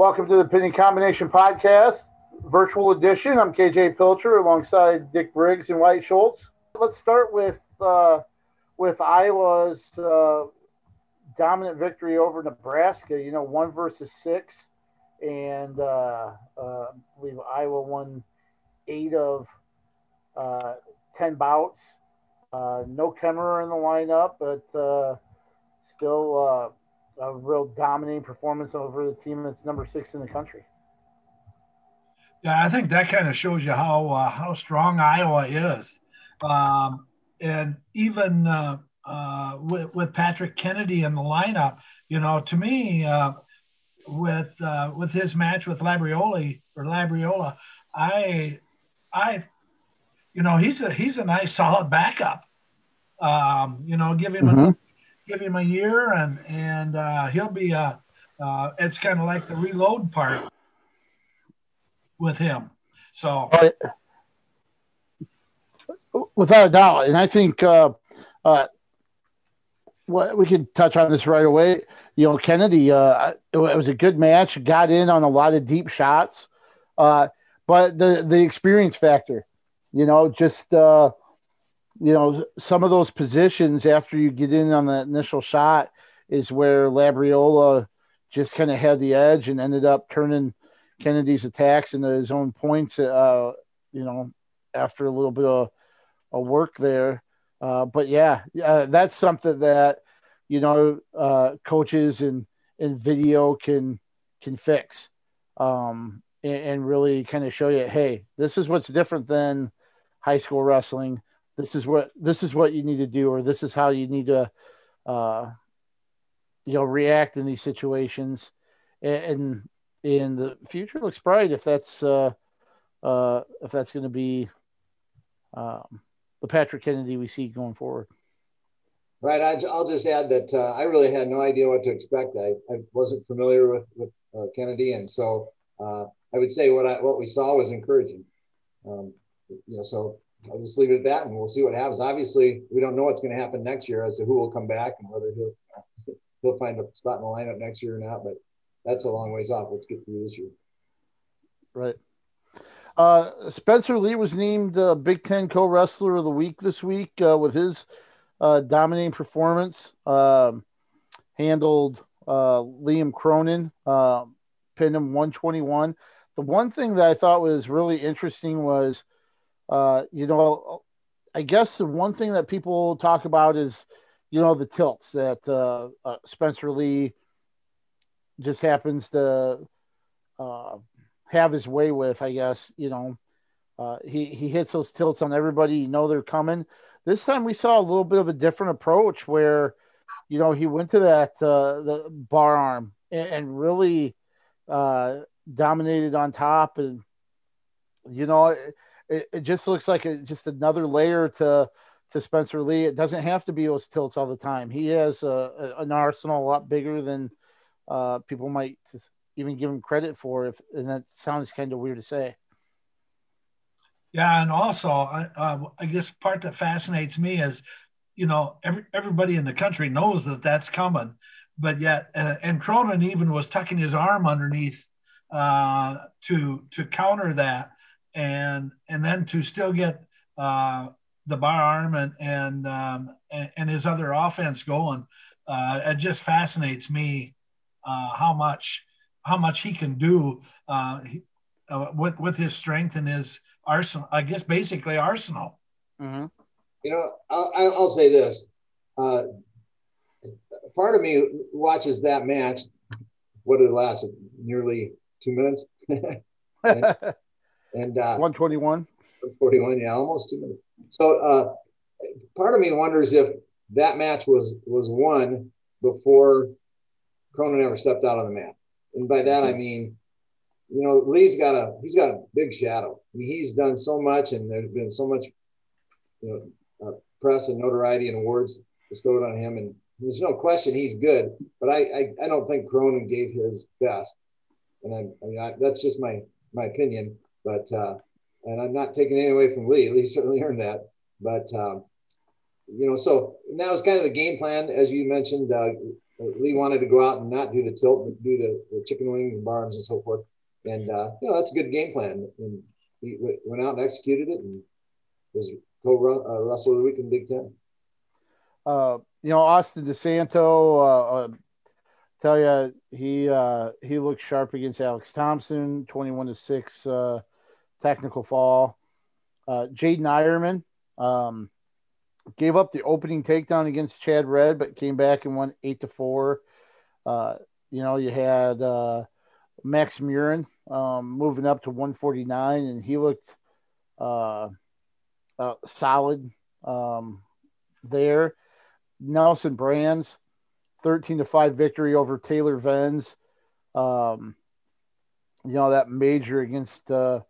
Welcome to the Pinning Combination Podcast, virtual edition. I'm KJ Pilcher alongside Dick Briggs and Wyatt Schultz. Let's start with Iowa's dominant victory over Nebraska. You know, 1-6, and I believe Iowa won 8 of 10 bouts. No Kemmerer in the lineup, but still a real dominating performance over the team that's number 6 in the country. Yeah, I think that kind of shows you how strong Iowa is. And even with Patrick Kennedy in the lineup, you know, to me, with his match with Labriola, I you know, he's a nice solid backup. You know, give him a year and he'll be it's kind of like the reload part with him. So without a doubt, and I think what we could touch on this right away. You know, Kennedy, it was a good match. Got in on a lot of deep shots, but the experience factor. You know, just, you know, some of those positions after you get in on that initial shot is where Labriola just kind of had the edge and ended up turning Kennedy's attacks into his own points, you know, after a little bit of work there. But, yeah, that's something that, you know, coaches and video can fix and really kind of show you, hey, this is what's different than – high school wrestling. This is what you need to do, or this is how you need to, you know, react in these situations. And in the future looks bright if that's going to be the Patrick Kennedy we see going forward. Right. I'll just add that I really had no idea what to expect. I wasn't familiar with Kennedy, and so I would say what we saw was encouraging. You know, so I'll just leave it at that, and we'll see what happens. Obviously, we don't know what's going to happen next year as to who will come back and whether he'll find a spot in the lineup next year or not. But that's a long ways off. Let's get through this year. Right. Spencer Lee was named Big Ten Co-Wrestler of the Week this week with his dominating performance. Handled Liam Cronin, pinned him 121. The one thing that I thought was really interesting was, you know, I guess the one thing that people talk about is, you know, the tilts that Spencer Lee just happens to have his way with, I guess. You know, he hits those tilts on everybody. You know, they're coming. This time we saw a little bit of a different approach where, you know, he went to that the bar arm and really dominated on top. And, you know, it just looks like just another layer to Spencer Lee. It doesn't have to be those tilts all the time. He has an arsenal a lot bigger than people might even give him credit for. And that sounds kind of weird to say. Yeah, and also I guess part that fascinates me is, you know, everybody in the country knows that that's coming, but yet and Cronin even was tucking his arm underneath to counter that. And then to still get the bar arm and his other offense going, it just fascinates me how much he can do with his strength and his arsenal. I guess basically arsenal. Mm-hmm. You know, I'll say this. Part of me watches that match. What did it last? Nearly 2 minutes. And 121, yeah, almost 2 minutes. So part of me wonders if that match was won before Cronin ever stepped out on the mat. And by that I mean, you know, Lee's got a big shadow. I mean, he's done so much, and there's been so much, you know, press and notoriety and awards bestowed on him. And there's no question he's good, but I don't think Cronin gave his best. And I mean, that's just my opinion. But and I'm not taking anything away from Lee. Lee certainly earned that. But you know, so that was kind of the game plan, as you mentioned. Lee wanted to go out and not do the tilt, but do the chicken wings and barbs and so forth. And, that's a good game plan. And he went out and executed it and was co-Wrestler of the Week in Big Ten. Austin DeSanto, tell you, he looked sharp against Alex Thompson, 21-6 technical fall. Jaydin Eierman gave up the opening takedown against Chad Red, but came back and won 8-4. You had Max Murin moving up to 149, and he looked solid there. Nelson Brands, 13-5 victory over Taylor Venz. That major against, Venz,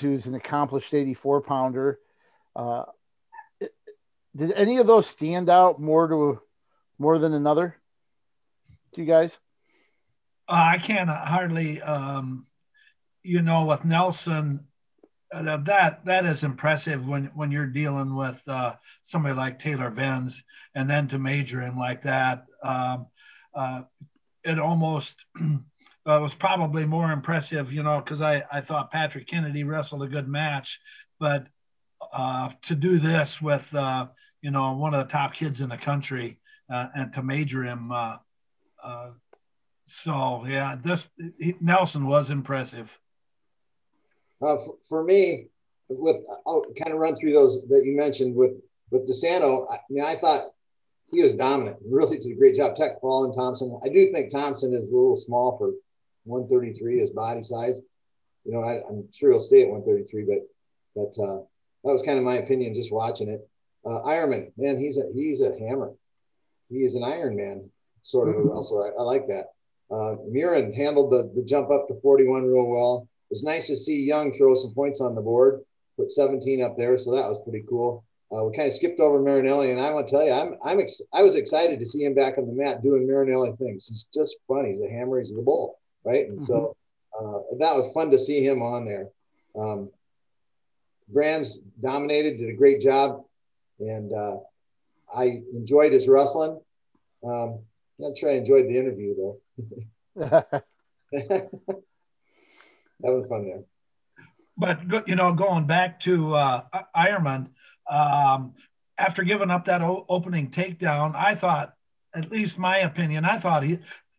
who's an accomplished 84-pounder. Did any of those stand out more than another to you guys? I can't hardly, with Nelson, that is impressive when you're dealing with somebody like Taylor Venz, and then to major in like that, it almost was probably more impressive, because I thought Patrick Kennedy wrestled a good match, but to do this with, one of the top kids in the country and to major him. Nelson was impressive. For me, I'll kind of run through those that you mentioned with DeSanto. I thought he was dominant. Really did a great job. Tech fall and Thompson. I do think Thompson is a little small for 133, his body size. I'm sure he'll stay at 133, but that was kind of my opinion just watching it. Ironman, man, he's a hammer. He is an Iron Man sort of a wrestler. I like that. Murin handled the jump up to 41 real well. It was nice to see Young throw some points on the board, put 17 up there, so that was pretty cool. We kind of skipped over Marinelli, and I want to tell you, I was excited to see him back on the mat doing Marinelli things. He's just fun. He's a hammer. He's the bull, right? And so that was fun to see him on there. Brands dominated, did a great job, and I enjoyed his wrestling. I'm not sure I enjoyed the interview, though. That was fun there. But, going back to Eierman, after giving up that opening takedown, I thought, at least my opinion, I thought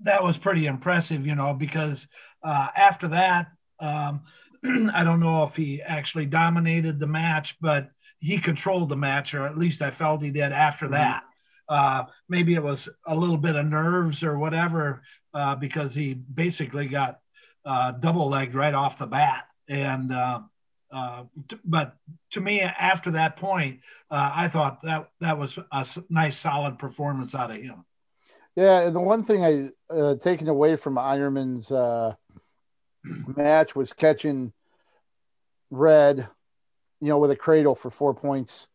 that was pretty impressive, because after that, I don't know if he actually dominated the match, but he controlled the match, or at least I felt he did after that. Maybe it was a little bit of nerves or whatever, because he basically got double legged right off the bat. And, but to me, after that point, I thought that was a nice, solid performance out of him. Yeah. And the one thing I taken away from Ironman's match was catching Red, with a cradle for 4 points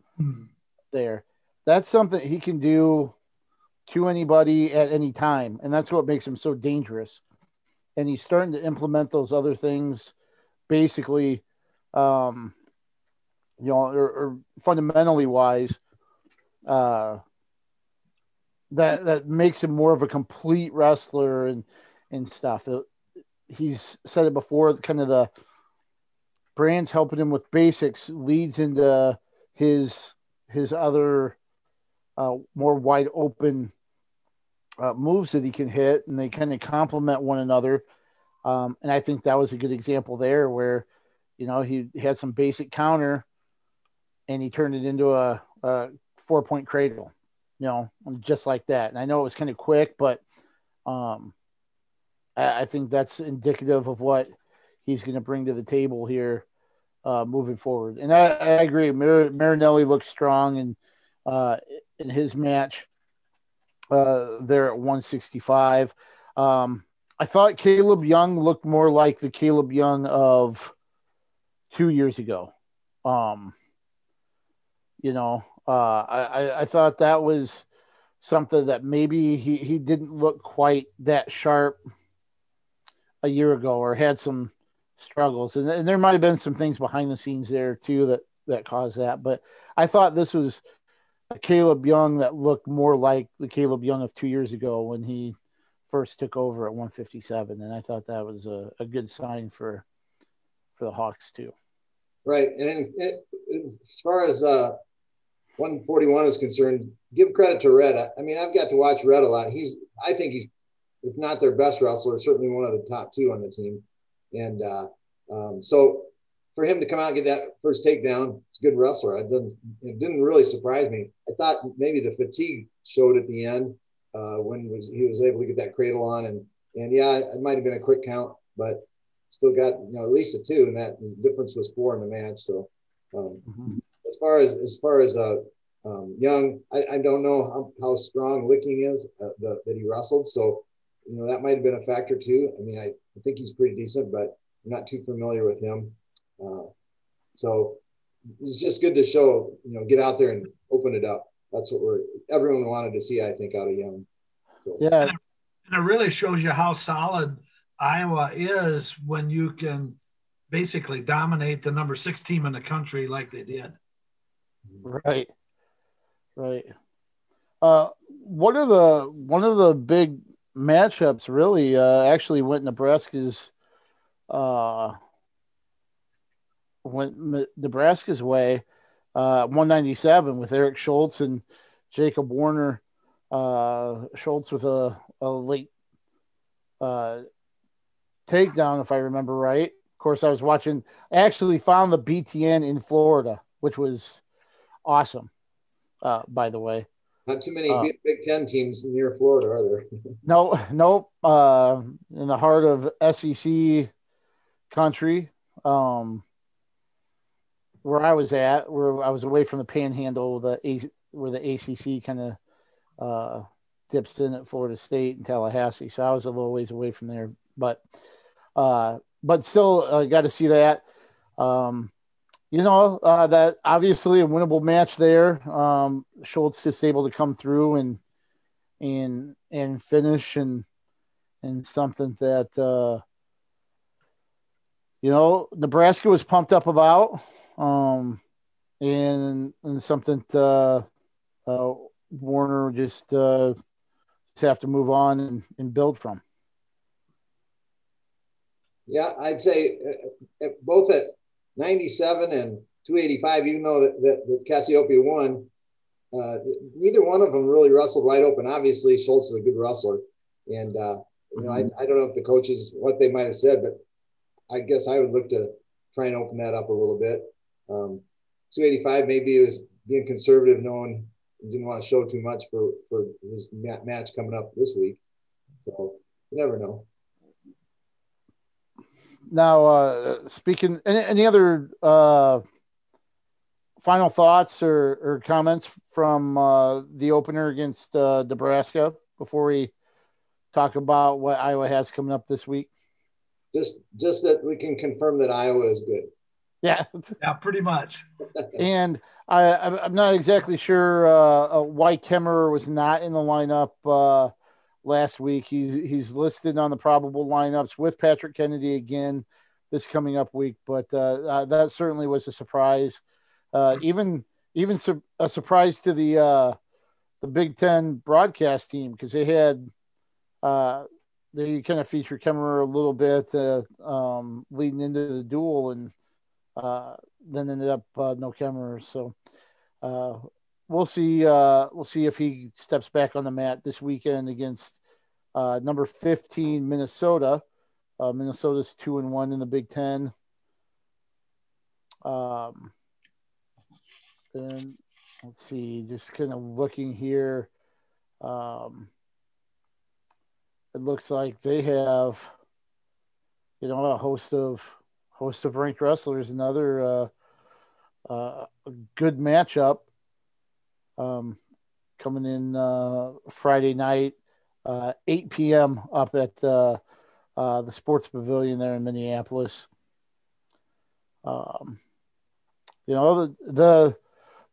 there. That's something he can do to anybody at any time. And that's what makes him so dangerous. And he's starting to implement those other things basically, or fundamentally wise, that makes him more of a complete wrestler and stuff. He's said it before, kind of the Brands helping him with basics leads into his other more wide open moves that he can hit, and they kind of complement one another. And I think that was a good example there where, he had some basic counter and he turned it into a 4 point cradle, just like that. And I know it was kind of quick, but I think that's indicative of what he's going to bring to the table here moving forward. And I agree. Marinelli looks strong in his match. There at 165. I thought Caleb Young looked more like the Caleb Young of 2 years ago. I thought that was something that maybe he didn't look quite that sharp a year ago, or had some struggles. And there might've been some things behind the scenes there too, that caused that. But I thought this was a Caleb Young that looked more like the Caleb Young of 2 years ago when he first took over at 157. And I thought that was a good sign for the Hawks too. Right. And as far as 141 is concerned, give credit to Red. I mean, I've got to watch Red a lot. I think he's, if not their best wrestler, certainly one of the top two on the team. And so for him to come out and get that first takedown, he's a good wrestler. It didn't really surprise me. I thought maybe the fatigue showed at the end when he was able to get that cradle on. And yeah, it might have been a quick count, but still got, you know, at least a two, and that difference was four in the match. So as far as Young, I don't know how strong licking is that he wrestled. So, you know, that might have been a factor too. I mean, I think he's pretty decent, but I'm not too familiar with him. So it's just good to show, you know, get out there and open it up. That's what everyone wanted to see, I think, out of Young. So. Yeah. And it really shows you how solid Iowa is when you can basically dominate the number six team in the country like they did. Right. Right. One of the big matchups really actually went Nebraska's way, 197 with Eric Schultz and Jacob Warner. Schultz with a late takedown, if I remember right. Of course, I was watching. I actually found the BTN in Florida, which was awesome, by the way. Not too many Big Ten teams near Florida, are there? No. In the heart of SEC country, where I was away from the Panhandle, where the ACC kind of dips in at Florida State and Tallahassee, so I was a little ways away from there, but still got to see that. That obviously a winnable match there. Schultz just able to come through and finish and something that Nebraska was pumped up about. And something Warner just have to move on and build from. Yeah, I'd say both at 97 and 285, even though that Cassioppi won, neither one of them really wrestled wide open. Obviously, Schultz is a good wrestler. And, I don't know if the coaches, what they might have said, but I guess I would look to try and open that up a little bit. 285, maybe it was being conservative, knowing he didn't want to show too much for his match coming up this week. So you never know. Now, speaking, any other final thoughts or comments from the opener against Nebraska before we talk about what Iowa has coming up this week? Just that we can confirm that Iowa is good. Yeah. Yeah, pretty much. And I'm not exactly sure why Kemmerer was not in the lineup last week. He's listed on the probable lineups with Patrick Kennedy again this coming up week, but that certainly was a surprise. Even a surprise to the Big Ten broadcast team, because they had they kind of featured Kemmerer a little bit leading into the duel and then ended up no Kemmerer. So we'll see if he steps back on the mat this weekend against number 15 Minnesota. Minnesota's 2-1 in the Big Ten. And let's see, just kind of looking here. It looks like they have, a host of ranked wrestlers. Another good matchup coming in Friday night, 8 p.m. up at the Sports Pavilion there in Minneapolis. The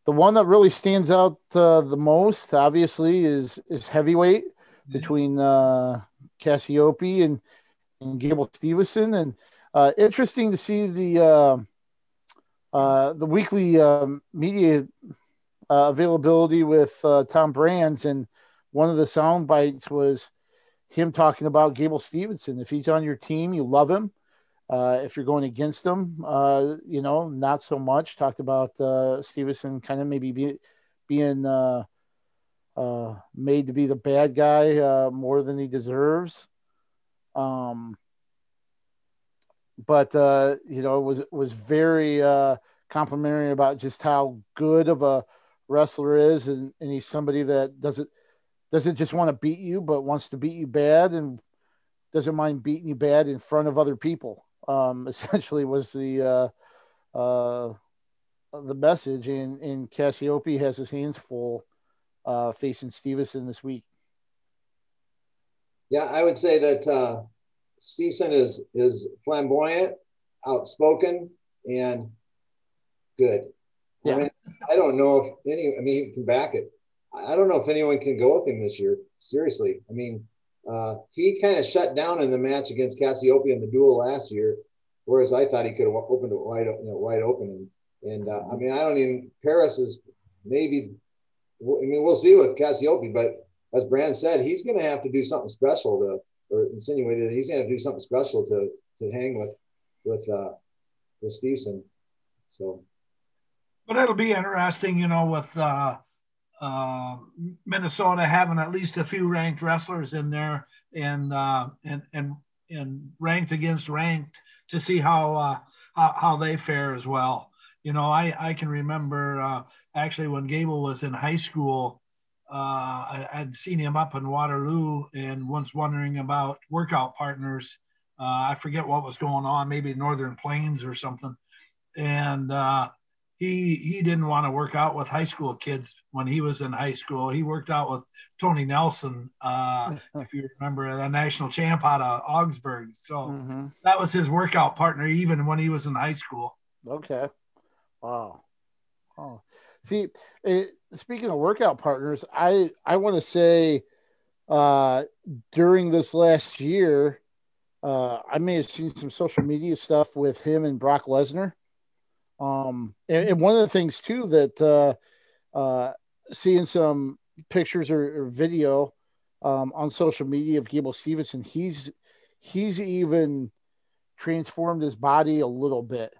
one that really stands out the most, obviously, is heavyweight between Cassioppi and Gable Steveson, and interesting to see the weekly media availability with Tom Brands, and one of the sound bites was him talking about Gable Steveson. If he's on your team, you love him. If you're going against him, you know, not so much. Talked about Steveson kind of maybe being made to be the bad guy more than he deserves. But, you know, was very complimentary about just how good of a wrestler is. And he's somebody that doesn't just want to beat you, but wants to beat you bad and doesn't mind beating you bad in front of other people. Essentially was the message. And Cassioppi has his hands full facing Steveson this week. Yeah, I would say that Steveson is flamboyant, outspoken, and good. Yeah. I mean, I don't know if any – I mean, he can back it. I don't know if anyone can go with him this year, seriously. I mean, he kind of shut down in the match against Cassioppi in the duel last year, whereas I thought he could have opened it wide open. And I mean, I don't even – Paris is maybe – I mean, we'll see with Cassioppi, but as Brand said, he's going to have to do something special to – or insinuated that he's going to do something special to hang with Steveson. So, but it'll be interesting, you know, with Minnesota having at least a few ranked wrestlers in there and ranked against ranked to see how they fare as well. You know, I can remember actually when Gable was in high school. I'd seen him up in Waterloo and once wondering about workout partners. I forget what was going on, maybe Northern Plains or something. And he didn't want to work out with high school kids when he was in high school. He worked out with Tony Nelson, if you remember, the national champ out of Augsburg. So that was his workout partner even when he was in high school. Okay. Wow. Oh. See, speaking of workout partners, I want to say during this last year, I may have seen some social media stuff with him and Brock Lesnar. And one of the things, too, that seeing some pictures or video on social media of Gable Steveson, he's even transformed his body a little bit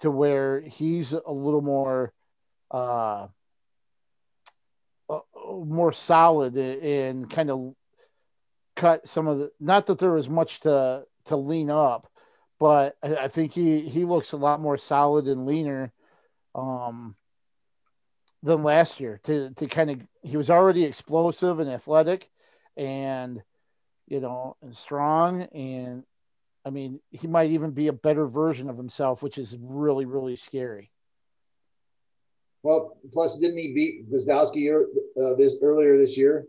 to where he's a little more solid and kind of cut some of the, not that there was much to lean up, but I think he looks a lot more solid and leaner than last year to kind of, he was already explosive and athletic and, you know, and strong. And I mean, he might even be a better version of himself, which is really, really scary. Well, plus, didn't he beat Wisdowski earlier this year?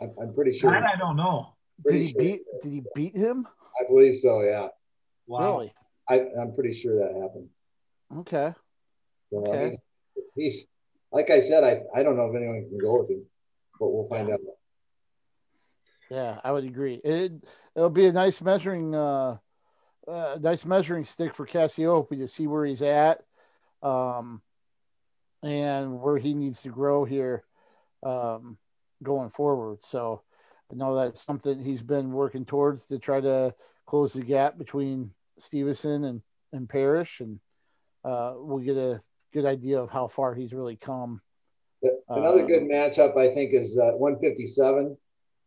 I'm pretty sure. I don't know. Did he beat him? I believe so. Yeah. Wow. Really? I'm pretty sure that happened. Okay. So, okay. I mean, he's like I said. I don't know if anyone can go with him, but we'll find out. Yeah, I would agree. It'll be a nice measuring. Nice measuring stick for Cassioppi to see where he's at and where he needs to grow here going forward. So I know that's something he's been working towards to try to close the gap between Steveson and Parrish, and we'll get a good idea of how far he's really come. Another good matchup, I think, is 157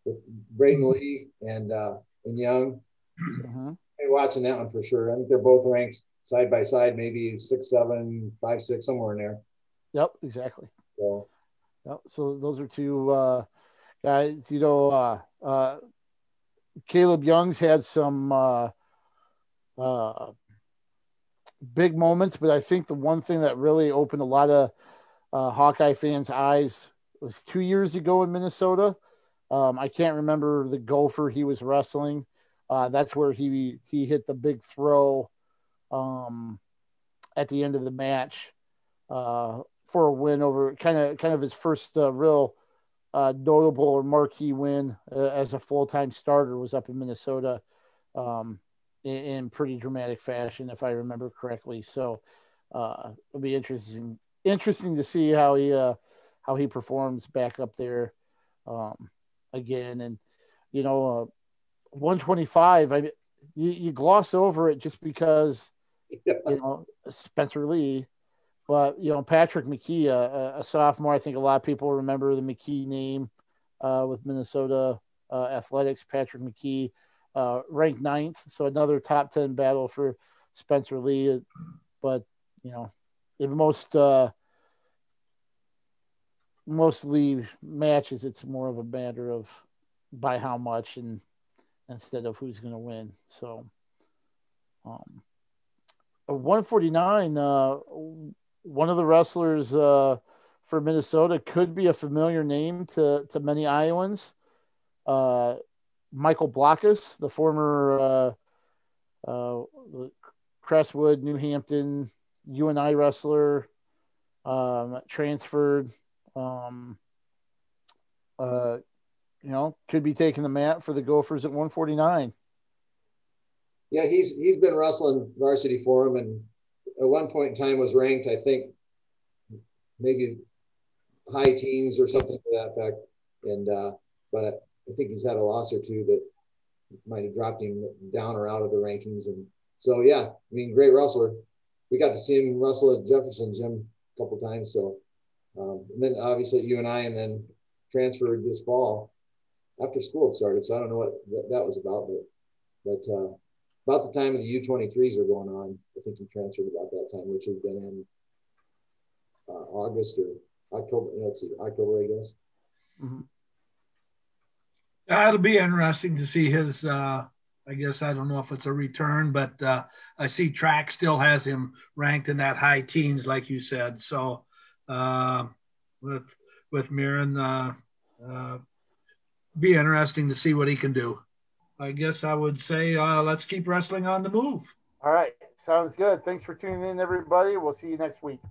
with Braden Lee and Young. Uh-huh. Watching that one for sure. I think they're both ranked side by side, maybe 6, 7, 5, 6, somewhere in there. Yep, exactly. So, yep. So those are two guys. You know, Caleb Young's had some big moments, but I think the one thing that really opened a lot of Hawkeye fans' eyes was 2 years ago in Minnesota. I can't remember the gopher he was wrestling. That's where he hit the big throw at the end of the match for a win over kind of his first real notable or marquee win as a full-time starter was up in Minnesota in pretty dramatic fashion, if I remember correctly. So it'll be interesting to see how he performs back up there again. And, you know, 125, you gloss over it just because, you know, Spencer Lee, but, you know, Patrick McKee, a sophomore, I think a lot of people remember the McKee name with Minnesota athletics. Patrick McKee ranked 9th. So another top 10 battle for Spencer Lee, but, you know, in most league matches, it's more of a matter of by how much and instead of who's going to win. So 149, one of the wrestlers for Minnesota could be a familiar name to many Iowans. Michael Blockhus, the former Crestwood, New Hampton, UNI wrestler, transferred, you know, could be taking the mat for the Gophers at 149. Yeah, he's been wrestling varsity for him, and at one point in time was ranked, I think, maybe high teens or something to that effect. And but I think he's had a loss or two that might have dropped him down or out of the rankings. And so, yeah, I mean, great wrestler. We got to see him wrestle at Jefferson Gym a couple times. So, and then obviously UNI, and then transferred this fall after school had started. So I don't know what that was about, but about the time the U23s were going on, I think he transferred about that time, which would have been in August or October. Let's see, October, I guess. Mm-hmm. It'll be interesting to see his. I guess I don't know if it's a return, but I see track still has him ranked in that high teens, like you said. So with Murin, be interesting to see what he can do. I guess I would say let's keep wrestling on the move. All right. Sounds good. Thanks for tuning in, everybody. We'll see you next week.